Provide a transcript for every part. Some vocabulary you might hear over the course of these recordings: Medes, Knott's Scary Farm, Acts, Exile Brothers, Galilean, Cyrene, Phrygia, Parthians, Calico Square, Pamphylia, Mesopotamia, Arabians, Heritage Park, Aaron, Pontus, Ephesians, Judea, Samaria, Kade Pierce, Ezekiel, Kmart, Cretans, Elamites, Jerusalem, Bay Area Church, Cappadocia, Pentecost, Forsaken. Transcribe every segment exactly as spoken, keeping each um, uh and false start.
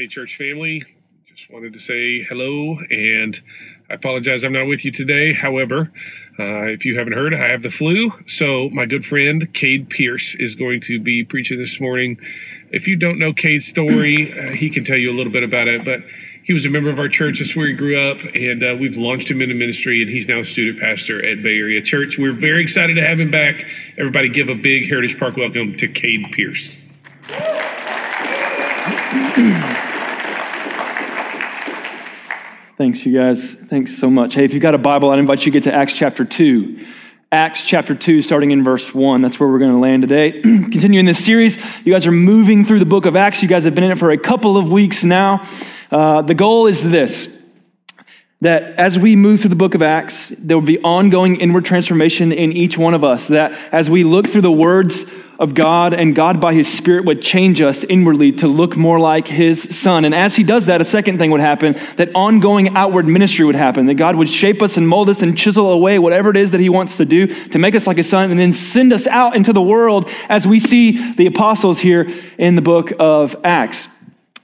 Hey, church family, just wanted to say hello, and I apologize I'm not with you today. However, uh, if you haven't heard, I have the flu, so my good friend Kade Pierce is going to be preaching this morning. If you don't know Kade's story, uh, he can tell you a little bit about it, but he was a member of our church. That's where he grew up, and uh, we've launched him into ministry, and he's now a student pastor at Bay Area Church. We're very excited to have him back. Everybody give a big Heritage Park welcome to Kade Pierce. Thanks, you guys. Thanks so much. Hey, if you've got a Bible, I'd invite you to get to Acts chapter two. Acts chapter two, starting in verse one. That's where we're going to land today. Continuing this series, you guys are moving through the book of Acts. You guys have been in it for a couple of weeks now. Uh, the goal is this, that as we move through the book of Acts, there will be ongoing inward transformation in each one of us, that as we look through the words of God and God by his Spirit would change us inwardly to look more like his Son. And as he does that, a second thing would happen, that ongoing outward ministry would happen, that God would shape us and mold us and chisel away whatever it is that he wants to do to make us like his Son and then send us out into the world as we see the apostles here in the book of Acts.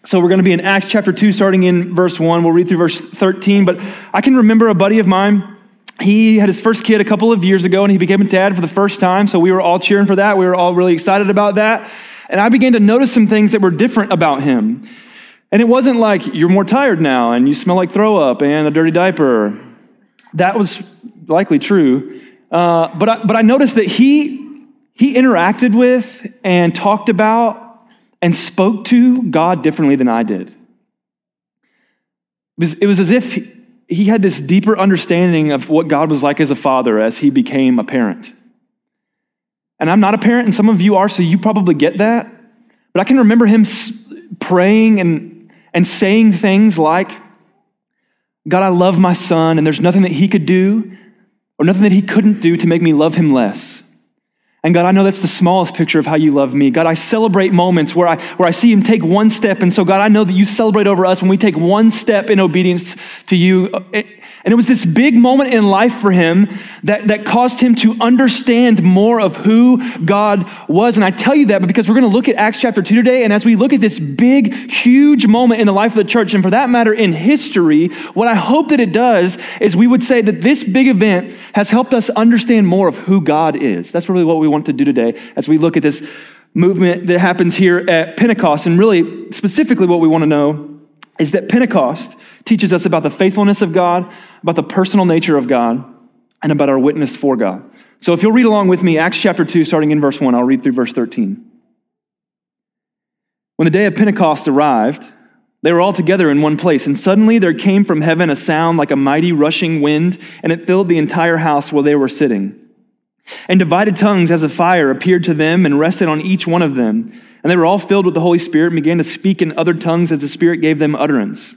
So we're going to be in Acts chapter two, starting in verse one. We'll read through verse thirteen, but I can remember a buddy of mine. He had his first kid a couple of years ago, and he became a dad for the first time, so we were all cheering for that. We were all really excited about that, and I began to notice some things that were different about him, and it wasn't like, you're more tired now, and you smell like throw up, and a dirty diaper. That was likely true, uh, but, I, but I noticed that he he interacted with and talked about and spoke to God differently than I did. It was, it was as if he, He had this deeper understanding of what God was like as a father as he became a parent. And I'm not a parent, and some of you are, so you probably get that. But I can remember him praying and, and saying things like, God, I love my son, and there's nothing that he could do or nothing that he couldn't do to make me love him less. And God, I know that's the smallest picture of how you love me. God, I celebrate moments where I where I see him take one step. And so, God, I know that you celebrate over us when we take one step in obedience to you. And it was this big moment in life for him that, that caused him to understand more of who God was. And I tell you that because we're going to look at Acts chapter two today. And as we look at this big, huge moment in the life of the church, and for that matter, in history, what I hope that it does is we would say that this big event has helped us understand more of who God is. That's really what we want to do today as we look at this movement that happens here at Pentecost. And really, specifically what we want to know is that Pentecost teaches us about the faithfulness of God, about the personal nature of God, and about our witness for God. So if you'll read along with me, Acts chapter two, starting in verse one, I'll read through verse thirteen. When the day of Pentecost arrived, they were all together in one place, and suddenly there came from heaven a sound like a mighty rushing wind, and it filled the entire house where they were sitting. And divided tongues as a fire appeared to them and rested on each one of them. And they were all filled with the Holy Spirit and began to speak in other tongues as the Spirit gave them utterance.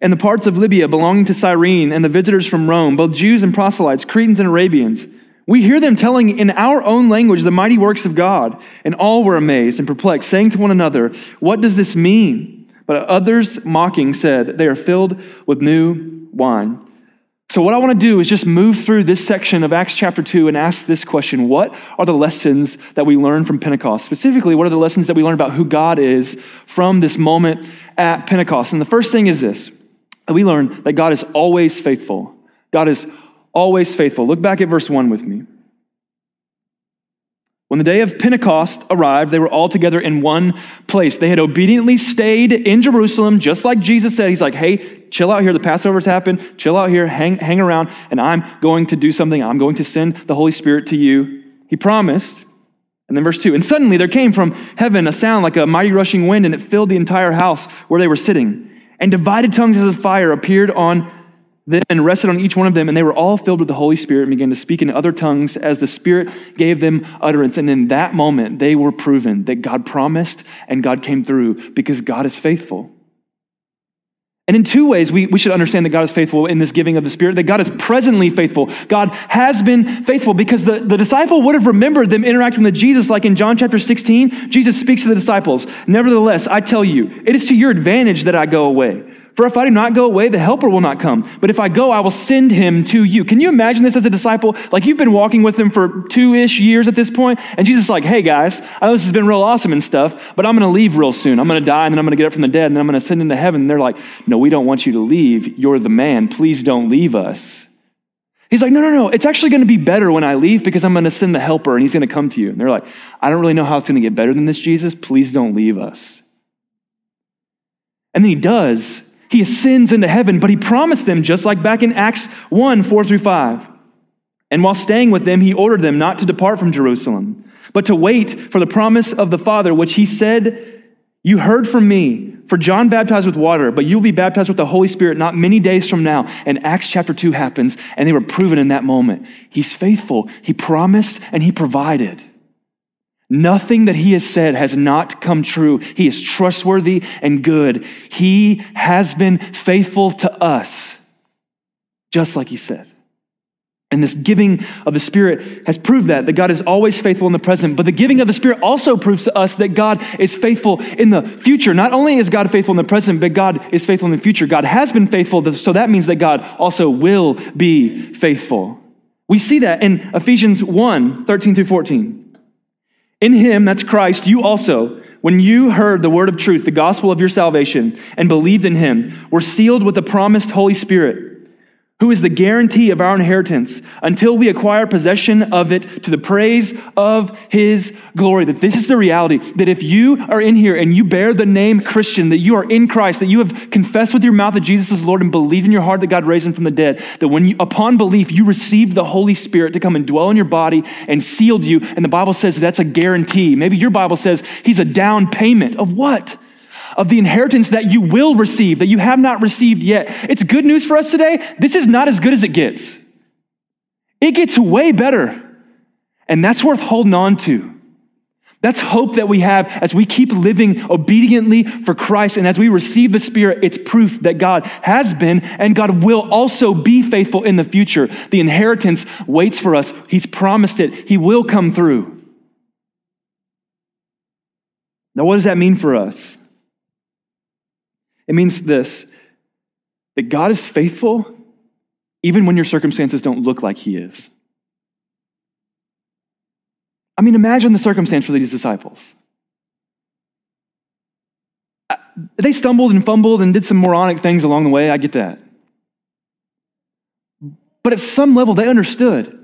and the parts of Libya belonging to Cyrene, and the visitors from Rome, both Jews and proselytes, Cretans and Arabians? We hear them telling in our own language the mighty works of God. And all were amazed and perplexed, saying to one another, What does this mean? But others, mocking, said, They are filled with new wine. So what I want to do is just move through this section of Acts chapter two and ask this question. What are the lessons that we learn from Pentecost? Specifically, what are the lessons that we learn about who God is from this moment at Pentecost? And the first thing is this. We learn that God is always faithful. God is always faithful. Look back at verse one with me. When the day of Pentecost arrived, they were all together in one place. They had obediently stayed in Jerusalem, just like Jesus said. He's like, hey, chill out here. The Passover's happened. Chill out here. Hang, hang around, and I'm going to do something. I'm going to send the Holy Spirit to you. He promised. And then verse two, and suddenly there came from heaven a sound like a mighty rushing wind, and it filled the entire house where they were sitting. And divided tongues as a fire appeared on them and rested on each one of them, and they were all filled with the Holy Spirit and began to speak in other tongues as the Spirit gave them utterance. And in that moment, they were proven that God promised and God came through because God is faithful. And in two ways, we, we should understand that God is faithful in this giving of the Spirit, that God is presently faithful. God has been faithful because the, the disciple would have remembered them interacting with Jesus, like in John chapter sixteen, Jesus speaks to the disciples, "Nevertheless, I tell you, it is to your advantage that I go away. For if I do not go away, the helper will not come. But if I go, I will send him to you." Can you imagine this as a disciple? Like, you've been walking with him for two-ish years at this point, and Jesus is like, "Hey guys, I know this has been real awesome and stuff, but I'm gonna leave real soon. I'm gonna die, and then I'm gonna get up from the dead, and then I'm gonna ascend into heaven." And they're like, "No, we don't want you to leave. You're the man. Please don't leave us." He's like, "No, no, no. It's actually gonna be better when I leave because I'm gonna send the helper, and he's gonna come to you." And they're like, "I don't really know how it's gonna get better than this, Jesus. Please don't leave us." And then he does. He ascends into heaven, but he promised them, just like back in Acts one, four through five. "And while staying with them, he ordered them not to depart from Jerusalem, but to wait for the promise of the Father, which he said, 'You heard from me, for John baptized with water, but you'll be baptized with the Holy Spirit not many days from now.'" And Acts chapter two happens, and they were proven in that moment. He's faithful. He promised and he provided. Nothing that he has said has not come true. He is trustworthy and good. He has been faithful to us, just like he said. And this giving of the Spirit has proved that, that God is always faithful in the present. But the giving of the Spirit also proves to us that God is faithful in the future. Not only is God faithful in the present, but God is faithful in the future. God has been faithful, so that means that God also will be faithful. We see that in Ephesians one, thirteen through fourteen. "In him," that's Christ, "you also, when you heard the word of truth, the gospel of your salvation, and believed in him, were sealed with the promised Holy Spirit, who is the guarantee of our inheritance until we acquire possession of it to the praise of his glory." That this is the reality, that if you are in here and you bear the name Christian, that you are in Christ, that you have confessed with your mouth that Jesus is Lord and believed in your heart that God raised him from the dead, that when you, upon belief, you receive the Holy Spirit to come and dwell in your body and sealed you. And the Bible says that's a guarantee. Maybe your Bible says he's a down payment of what? Of the inheritance that you will receive, that you have not received yet. It's good news for us today. This is not as good as it gets. It gets way better. And that's worth holding on to. That's hope that we have as we keep living obediently for Christ. And as we receive the Spirit, it's proof that God has been and God will also be faithful in the future. The inheritance waits for us. He's promised it. He will come through. Now, what does that mean for us? It means this, that God is faithful even when your circumstances don't look like he is. I mean, imagine the circumstance for these disciples. They stumbled and fumbled and did some moronic things along the way. I get that. But at some level, they understood,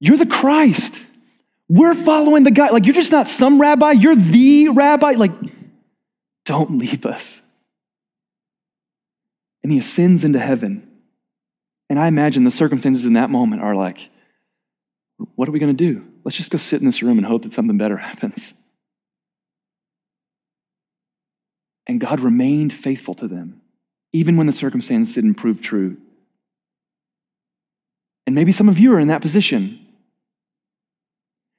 you're the Christ. We're following the guy. Like, you're just not some rabbi. You're the rabbi. Like, don't leave us. And he ascends into heaven. And I imagine the circumstances in that moment are like, what are we going to do? Let's just go sit in this room and hope that something better happens. And God remained faithful to them, even when the circumstances didn't prove true. And maybe some of you are in that position.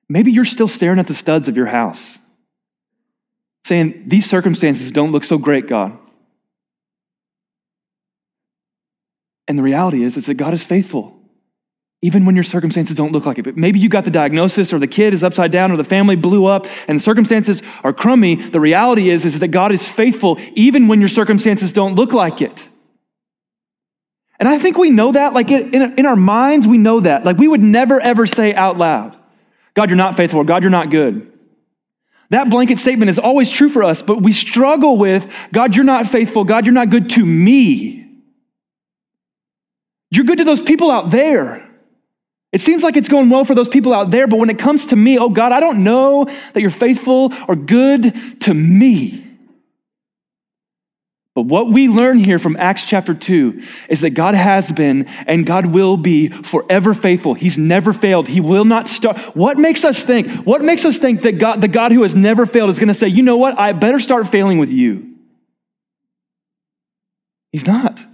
Maybe you're still staring at the studs of your house, saying, these circumstances don't look so great, God. And the reality is, is that God is faithful, even when your circumstances don't look like it. But maybe you got the diagnosis, or the kid is upside down, or the family blew up, and the circumstances are crummy. The reality is, is that God is faithful, even when your circumstances don't look like it. And I think we know that, like in, in our minds, we know that. Like, we would never, ever say out loud, God, you're not faithful, or God, you're not good. That blanket statement is always true for us, but we struggle with, God, you're not faithful, God, you're not good to me. You're good to those people out there. It seems like it's going well for those people out there, but when it comes to me, oh God, I don't know that you're faithful or good to me. But what we learn here from Acts chapter two is that God has been and God will be forever faithful. He's never failed. He will not start. What makes us think, what makes us think that God, the God who has never failed is going to say, you know what, I better start failing with you? He's not.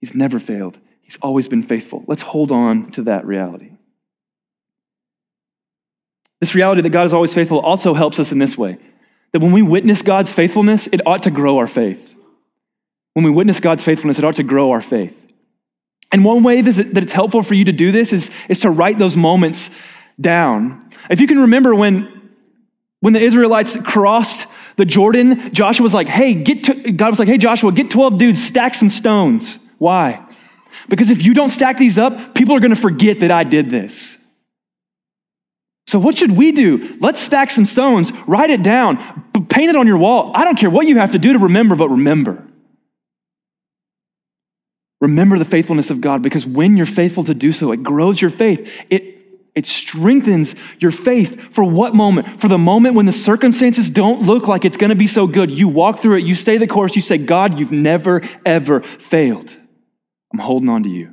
He's never failed. He's always been faithful. Let's hold on to that reality. This reality that God is always faithful also helps us in this way, that when we witness God's faithfulness, it ought to grow our faith. When we witness God's faithfulness, it ought to grow our faith. And one way that it's helpful for you to do this is, is to write those moments down. If you can remember when, when the Israelites crossed the Jordan, Joshua was like, hey, get to, God was like, hey, Joshua, get twelve dudes, stack some stones. Why? Because if you don't stack these up, people are going to forget that I did this. So what should we do? Let's stack some stones, write it down, paint it on your wall. I don't care what you have to do to remember, but remember. Remember the faithfulness of God, because when you're faithful to do so, it grows your faith. It it strengthens your faith. For what moment? For the moment when the circumstances don't look like it's going to be so good. You walk through it. You stay the course. You say, God, you've never, ever failed. I'm holding on to you.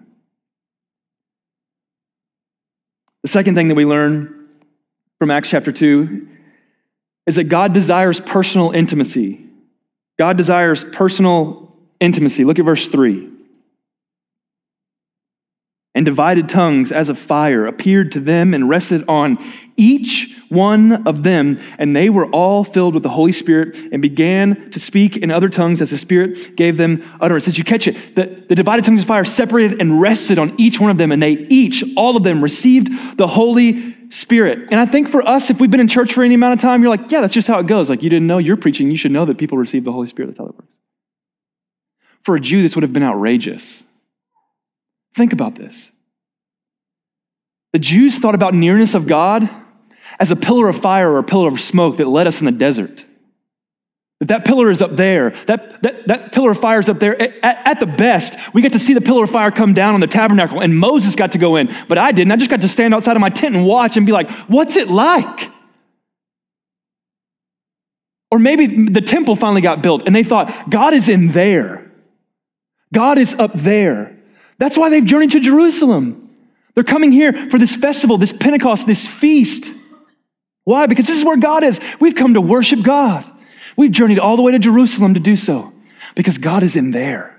The second thing that we learn from Acts chapter two is that God desires personal intimacy. God desires personal intimacy. Look at verse three. And divided tongues as of fire appeared to them and rested on each one of them. And they were all filled with the Holy Spirit and began to speak in other tongues as the Spirit gave them utterance. Did you catch it? The, the divided tongues of fire separated and rested on each one of them. And they each, all of them, received the Holy Spirit. And I think for us, if we've been in church for any amount of time, you're like, yeah, that's just how it goes. Like, you didn't know you're preaching. You should know that people receive the Holy Spirit. That's how it works. For a Jew, this would have been outrageous. Think about this. The Jews thought about nearness of God as a pillar of fire or a pillar of smoke that led us in the desert. That that pillar is up there. That, that, that pillar of fire is up there. At, at the best, we get to see the pillar of fire come down on the tabernacle, and Moses got to go in, but I didn't. I just got to stand outside of my tent and watch and be like, what's it like? Or maybe the temple finally got built, and they thought, God is in there. God is up there. That's why they've journeyed to Jerusalem. They're coming here for this festival, this Pentecost, this feast. Why? Because this is where God is. We've come to worship God. We've journeyed all the way to Jerusalem to do so because God is in there.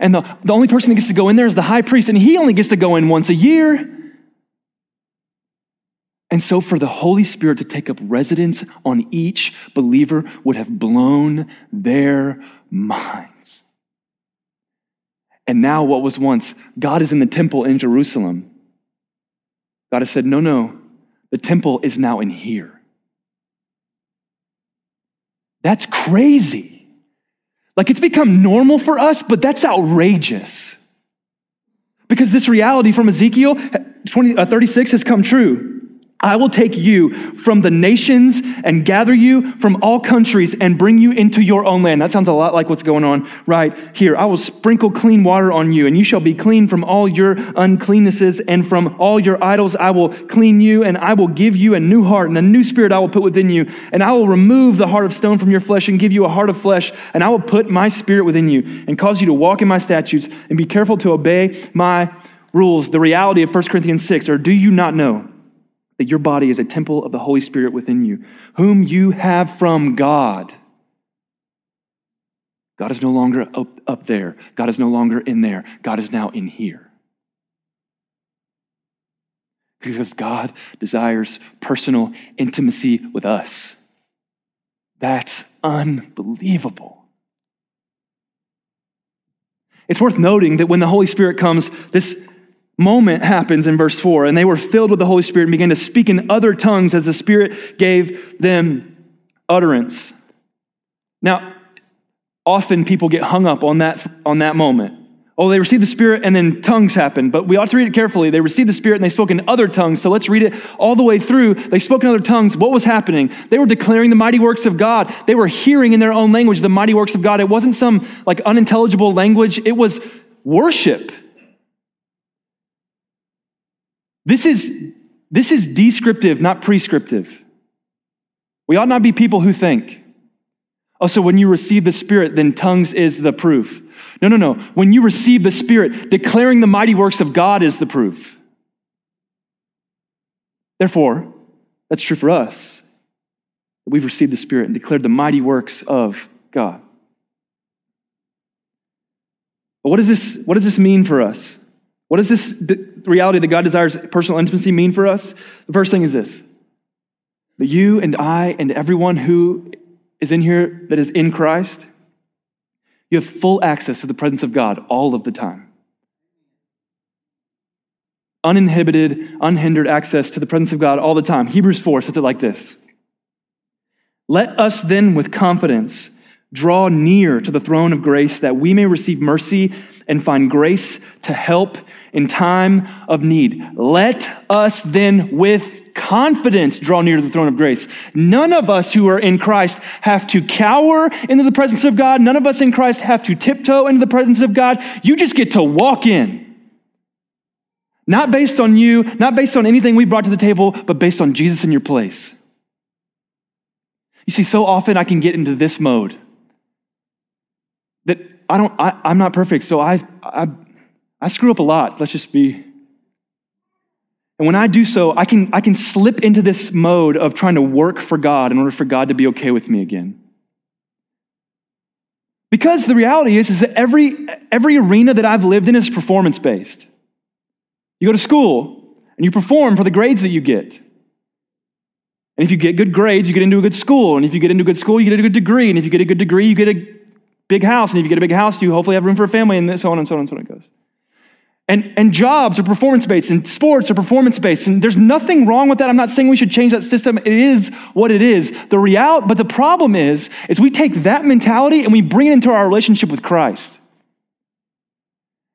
And the, the only person that gets to go in there is the high priest, and he only gets to go in once a year. And so for the Holy Spirit to take up residence on each believer would have blown their mind. And now what was once God is in the temple in Jerusalem, God has said, no, no, the temple is now in here. That's crazy. Like, it's become normal for us, but that's outrageous. Because this reality from Ezekiel thirty-six has come true. I will take you from the nations and gather you from all countries and bring you into your own land. That sounds a lot like what's going on right here. I will sprinkle clean water on you, and you shall be clean from all your uncleannesses and from all your idols. I will clean you, and I will give you a new heart, and a new spirit I will put within you. And I will remove the heart of stone from your flesh and give you a heart of flesh. And I will put my spirit within you and cause you to walk in my statutes and be careful to obey my rules. The reality of First Corinthians six, or do you not know that your body is a temple of the Holy Spirit within you, whom you have from God? God is no longer up, up there. God is no longer in there. God is now in here. Because God desires personal intimacy with us. That's unbelievable. It's worth noting that when the Holy Spirit comes, this moment happens in verse four, and they were filled with the Holy Spirit and began to speak in other tongues as the Spirit gave them utterance. Now, often people get hung up on that, on that moment. Oh, they received the Spirit and then tongues happened, but we ought to read it carefully. They received the Spirit and they spoke in other tongues, so let's read it all the way through. They spoke in other tongues. What was happening? They were declaring the mighty works of God. They were hearing in their own language the mighty works of God. It wasn't some like unintelligible language. It was worship. This is, this is descriptive, not prescriptive. We ought not be people who think, oh, so when you receive the Spirit, then tongues is the proof. No, no, no. When you receive the Spirit, declaring the mighty works of God is the proof. Therefore, that's true for us. We've received the Spirit and declared the mighty works of God. But what does this, what does this mean for us? What does this reality that God desires personal intimacy mean for us? The first thing is this: that you and I and everyone who is in here that is in Christ, you have full access to the presence of God all of the time. Uninhibited, unhindered access to the presence of God all the time. Hebrews four says it like this. Let us then with confidence draw near to the throne of grace that we may receive mercy and find grace to help in time of need. Let us then with confidence draw near to the throne of grace. None of us who are in Christ have to cower into the presence of God. None of us in Christ have to tiptoe into the presence of God. You just get to walk in. Not based on you, not based on anything we brought to the table, but based on Jesus in your place. You see, so often I can get into this mode that I don't, I, I'm not perfect, so I, I, I screw up a lot. Let's just be. And when I do so, I can, I can slip into this mode of trying to work for God in order for God to be okay with me again. Because the reality is, is that every, every arena that I've lived in is performance-based. You go to school, and you perform for the grades that you get. And if you get good grades, you get into a good school. And if you get into a good school, you get a good degree. And if you get a good degree, you get a big house. And if you get a big house, you hopefully have room for a family, and so on and so on and so on it goes. And, and jobs are performance-based, and sports are performance-based. And there's nothing wrong with that. I'm not saying we should change that system. It is what it is. The real, but the problem is, is we take that mentality and we bring it into our relationship with Christ.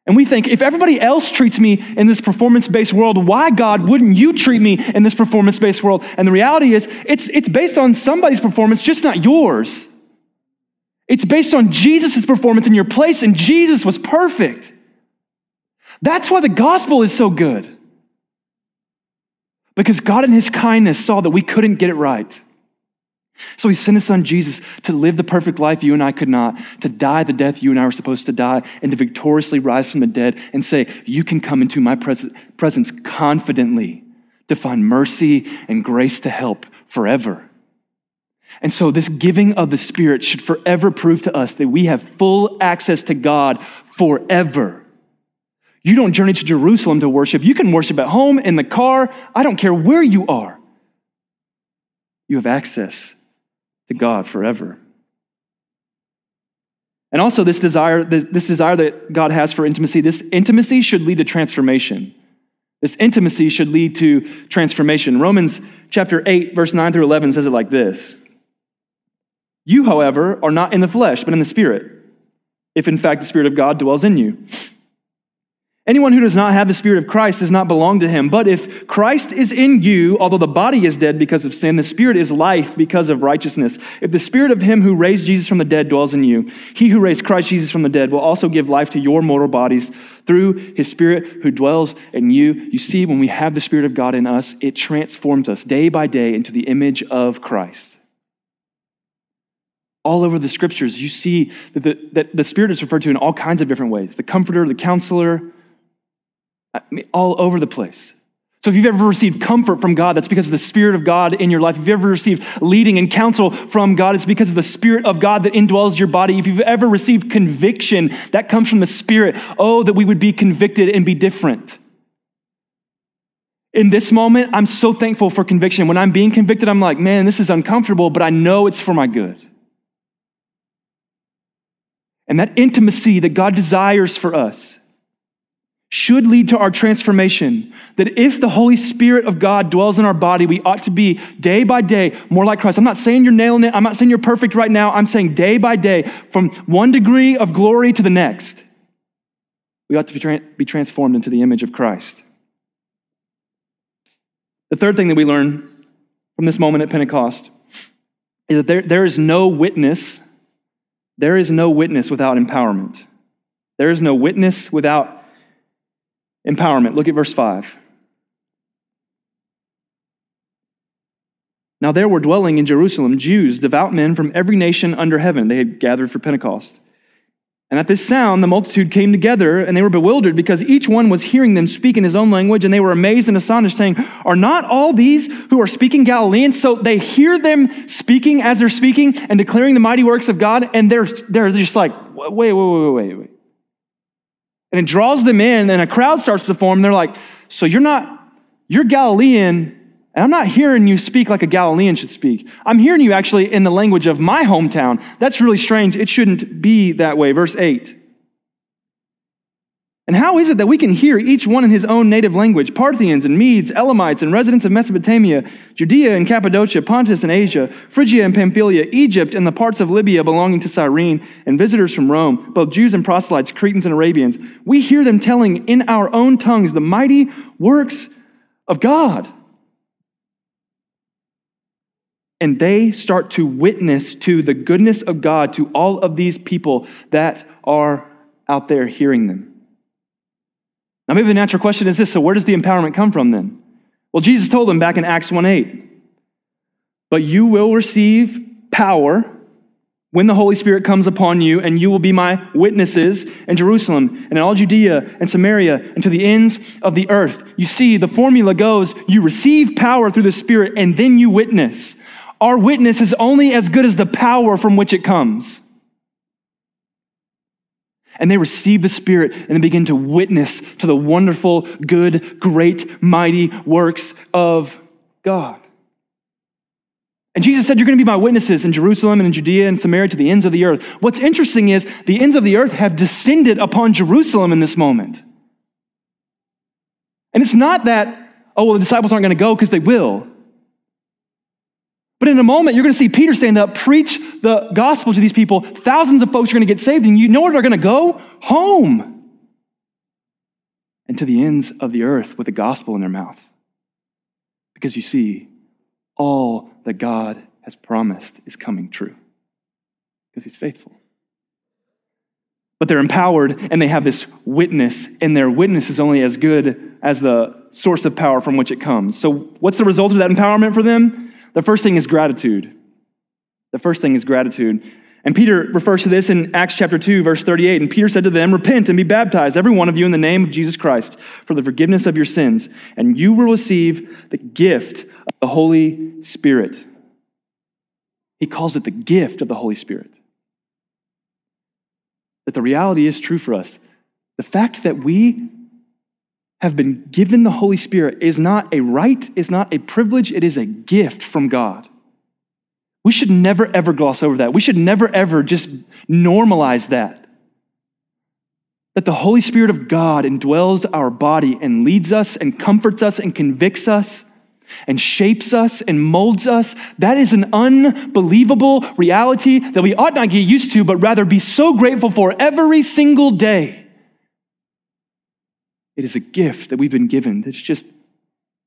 And we think, if everybody else treats me in this performance-based world, why, God, wouldn't you treat me in this performance-based world? And the reality is, it's, it's based on somebody's performance, just not yours. It's based on Jesus' performance in your place, and Jesus was perfect. That's why the gospel is so good. Because God in his kindness saw that we couldn't get it right. So he sent his son Jesus to live the perfect life you and I could not, to die the death you and I were supposed to die, and to victoriously rise from the dead and say, you can come into my pres- presence confidently to find mercy and grace to help forever. And so this giving of the Spirit should forever prove to us that we have full access to God forever. You don't journey to Jerusalem to worship. You can worship at home, in the car. I don't care where you are. You have access to God forever. And also this desire, this desire that God has for intimacy, this intimacy should lead to transformation. This intimacy should lead to transformation. Romans chapter eight, verse nine through eleven says it like this. You, however, are not in the flesh, but in the Spirit, if in fact the Spirit of God dwells in you. Anyone who does not have the Spirit of Christ does not belong to him. But if Christ is in you, although the body is dead because of sin, the Spirit is life because of righteousness. If the Spirit of him who raised Jesus from the dead dwells in you, he who raised Christ Jesus from the dead will also give life to your mortal bodies through his Spirit who dwells in you. You see, when we have the Spirit of God in us, it transforms us day by day into the image of Christ. All over the Scriptures, you see that the, that the Spirit is referred to in all kinds of different ways. The Comforter, the Counselor, I mean, all over the place. So if you've ever received comfort from God, that's because of the Spirit of God in your life. If you've ever received leading and counsel from God, it's because of the Spirit of God that indwells your body. If you've ever received conviction, that comes from the Spirit. Oh, that we would be convicted and be different. In this moment, I'm so thankful for conviction. When I'm being convicted, I'm like, man, this is uncomfortable, but I know it's for my good. And that intimacy that God desires for us should lead to our transformation, that if the Holy Spirit of God dwells in our body, we ought to be day by day more like Christ. I'm not saying you're nailing it. I'm not saying you're perfect right now. I'm saying day by day, from one degree of glory to the next, we ought to be, tra- be transformed into the image of Christ. The third thing that we learn from this moment at Pentecost is that there, there is no witness. There is no witness without empowerment. There is no witness without empowerment. Look at verse five. Now there were dwelling in Jerusalem Jews, devout men from every nation under heaven. They had gathered for Pentecost. And at this sound, the multitude came together, and they were bewildered because each one was hearing them speak in his own language, and they were amazed and astonished, saying, are not all these who are speaking Galileans? So they hear them speaking as they're speaking and declaring the mighty works of God, and they're, they're just like, wait, wait, wait, wait, wait. And it draws them in, and a crowd starts to form. They're like, so you're not, you're Galilean, And I'm not hearing you speak like a Galilean should speak. I'm hearing you actually in the language of my hometown. That's really strange. It shouldn't be that way. Verse eight. And how is it that we can hear each one in his own native language? Parthians and Medes, Elamites and residents of Mesopotamia, Judea and Cappadocia, Pontus and Asia, Phrygia and Pamphylia, Egypt and the parts of Libya belonging to Cyrene, and visitors from Rome, both Jews and proselytes, Cretans and Arabians. We hear them telling in our own tongues the mighty works of God. And they start to witness to the goodness of God to all of these people that are out there hearing them. Now, maybe the natural question is this, so where does the empowerment come from then? Well, Jesus told them back in Acts one eight, but you will receive power when the Holy Spirit comes upon you, and you will be my witnesses in Jerusalem and in all Judea and Samaria and to the ends of the earth. You see, the formula goes, you receive power through the Spirit, and then you witness. Our witness is only as good as the power from which it comes. And they receive the Spirit and they begin to witness to the wonderful, good, great, mighty works of God. And Jesus said, you're going to be my witnesses in Jerusalem and in Judea and Samaria to the ends of the earth. What's interesting is the ends of the earth have descended upon Jerusalem in this moment. And it's not that, oh, well, the disciples aren't going to go because they will. But in a moment, you're going to see Peter stand up, preach the gospel to these people. Thousands of folks are going to get saved, and you know where they're going to go? Home. And to the ends of the earth with the gospel in their mouth. Because you see, all that God has promised is coming true. Because he's faithful. But they're empowered, and they have this witness, and their witness is only as good as the source of power from which it comes. So what's the result of that empowerment for them? The first thing is gratitude. The first thing is gratitude. And Peter refers to this in Acts chapter two, verse thirty-eight. And Peter said to them, repent and be baptized, every one of you, in the name of Jesus Christ, for the forgiveness of your sins, and you will receive the gift of the Holy Spirit. He calls it the gift of the Holy Spirit. That the reality is true for us. The fact that we have been given the Holy Spirit is not a right, is not a privilege, it is a gift from God. We should never, ever gloss over that. We should never, ever just normalize that. That the Holy Spirit of God indwells our body and leads us and comforts us and convicts us and shapes us and molds us. That is an unbelievable reality that we ought not get used to, but rather be so grateful for every single day. It is a gift that we've been given. It's just,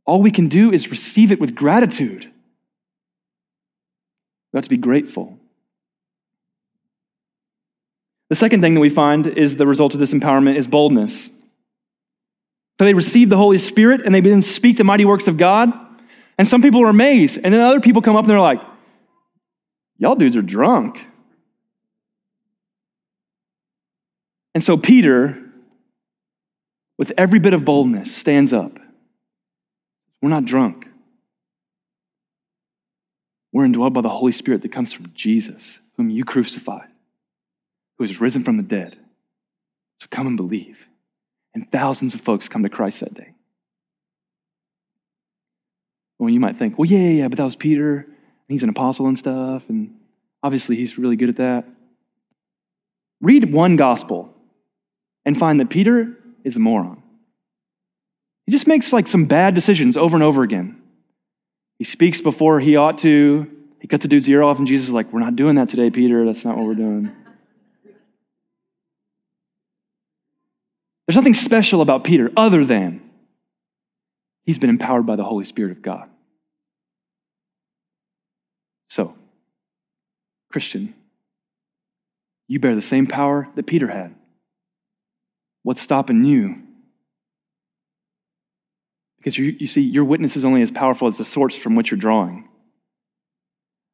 all we can do is receive it with gratitude. We have to be grateful. The second thing that we find is the result of this empowerment is boldness. So they receive the Holy Spirit and they then speak the mighty works of God. And some people are amazed. And then other people come up and they're like, y'all dudes are drunk. And so Peter, with every bit of boldness, stands up. We're not drunk. We're indwelled by the Holy Spirit that comes from Jesus, whom you crucified, who is risen from the dead. So come and believe. And thousands of folks come to Christ that day. Well, you might think, well, yeah, yeah, but that was Peter, and he's an apostle and stuff, and obviously he's really good at that. Read one gospel and find that Peter is a moron. He just makes like some bad decisions over and over again. He speaks before he ought to. He cuts a dude's ear off, and Jesus is like, we're not doing that today, Peter. That's not what we're doing. There's nothing special about Peter other than he's been empowered by the Holy Spirit of God. So, Christian, you bear the same power that Peter had. What's stopping you? Because you, you see, your witness is only as powerful as the source from which you're drawing.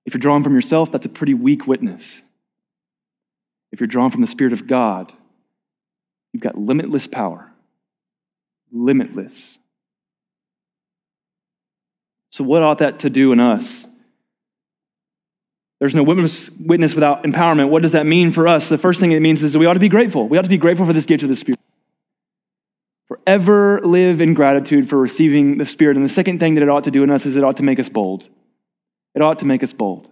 If you're drawing from yourself, that's a pretty weak witness. If you're drawn from the Spirit of God, you've got limitless power. Limitless. So what ought that to do in us? There's no witness, witness without empowerment. What does that mean for us? The first thing it means is that we ought to be grateful. We ought to be grateful for this gift of the Spirit. Forever live in gratitude for receiving the Spirit. And the second thing that it ought to do in us is it ought to make us bold. It ought to make us bold.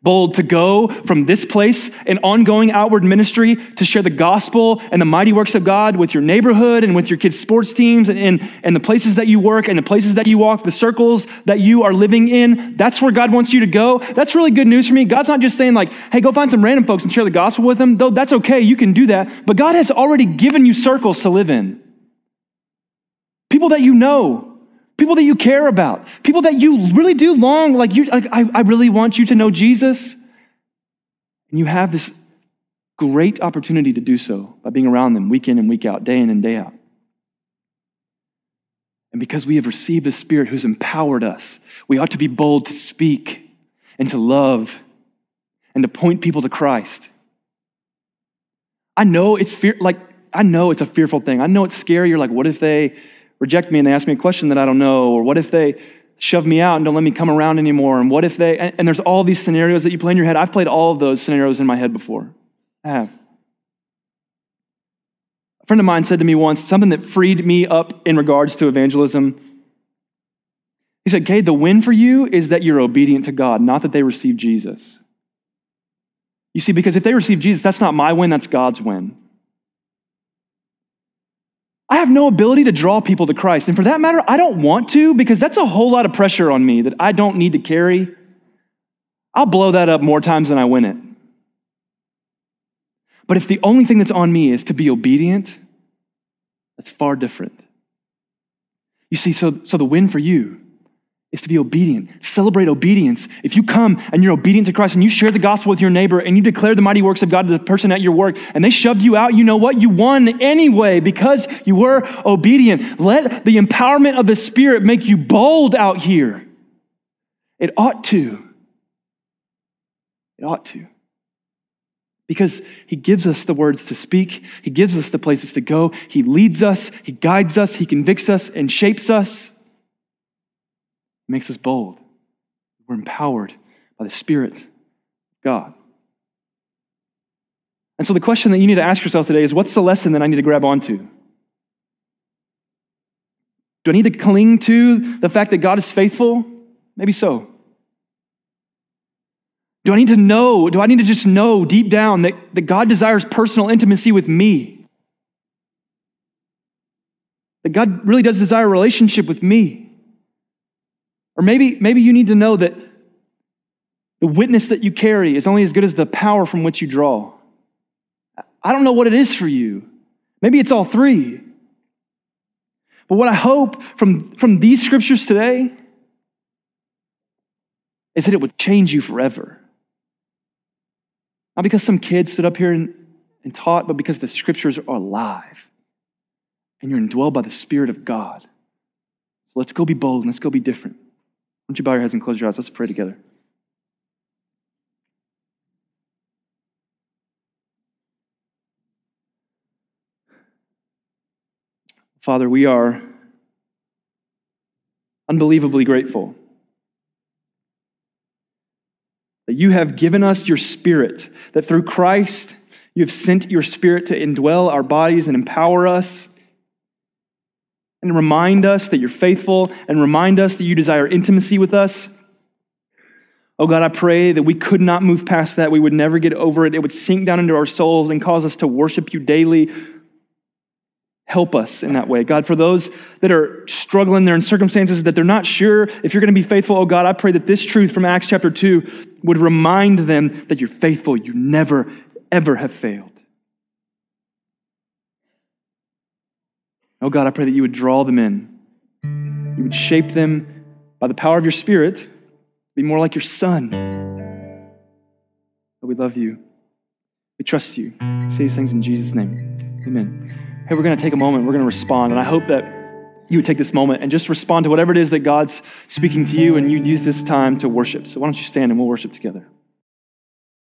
Bold to go from this place and ongoing outward ministry to share the gospel and the mighty works of God with your neighborhood and with your kids' sports teams and, and, and the places that you work and the places that you walk, the circles that you are living in. That's where God wants you to go. That's really good news for me. God's not just saying like, hey, go find some random folks and share the gospel with them. Though that's okay, you can do that. But God has already given you circles to live in. People that you know. People that you care about, people that you really do long, like, you, like I, I really want you to know Jesus. And you have this great opportunity to do so by being around them week in and week out, day in and day out. And because we have received the Spirit who's empowered us, we ought to be bold to speak and to love and to point people to Christ. I know it's fear, like, I know it's a fearful thing. I know it's scary. You're like, what if they reject me and they ask me a question that I don't know, or what if they shove me out and don't let me come around anymore, and what if they, and, and there's all these scenarios that you play in your head. I've played all of those scenarios in my head before. I have. A friend of mine said to me once something that freed me up in regards to evangelism. He said, Kade, the win for you is that you're obedient to God, not that they receive Jesus. You see, because if they receive Jesus, that's not my win, that's God's win. I have no ability to draw people to Christ. And for that matter, I don't want to, because that's a whole lot of pressure on me that I don't need to carry. I'll blow that up more times than I win it. But if the only thing that's on me is to be obedient, that's far different. You see, so, so the win for you is to be obedient. Celebrate obedience. If you come and you're obedient to Christ and you share the gospel with your neighbor and you declare the mighty works of God to the person at your work and they shoved you out, you know what? You won anyway because you were obedient. Let the empowerment of the Spirit make you bold out here. It ought to. It ought to. Because he gives us the words to speak. He gives us the places to go. He leads us. He guides us. He convicts us and shapes us. Makes us bold. We're empowered by the Spirit of God. And so the question that you need to ask yourself today is, what's the lesson that I need to grab onto? Do I need to cling to the fact that God is faithful? Maybe so. Do I need to know, do I need to just know deep down that, that God desires personal intimacy with me? That God really does desire a relationship with me? Or maybe, maybe you need to know that the witness that you carry is only as good as the power from which you draw. I don't know what it is for you. Maybe it's all three. But what I hope from, from these scriptures today is that it would change you forever. Not because some kid stood up here and, and taught, but because the scriptures are alive and you're indwelled by the Spirit of God. So let's go be bold and let's go be different. Why don't you bow your heads and close your eyes? Let's pray together. Father, we are unbelievably grateful that you have given us your Spirit, that through Christ you have sent your Spirit to indwell our bodies and empower us. And remind us that you're faithful, and remind us that you desire intimacy with us. Oh God, I pray that we could not move past that. We would never get over it. It would sink down into our souls and cause us to worship you daily. Help us in that way. God, for those that are struggling, they're in circumstances that they're not sure if you're going to be faithful, oh God, I pray that this truth from Acts chapter two would remind them that you're faithful. You never, ever have failed. Oh God, I pray that you would draw them in. You would shape them by the power of your Spirit to be more like your Son. But we love you. We trust you. I say these things in Jesus' name. Amen. Hey, we're going to take a moment. We're going to respond. And I hope that you would take this moment and just respond to whatever it is that God's speaking to you, and you'd use this time to worship. So why don't you stand and we'll worship together.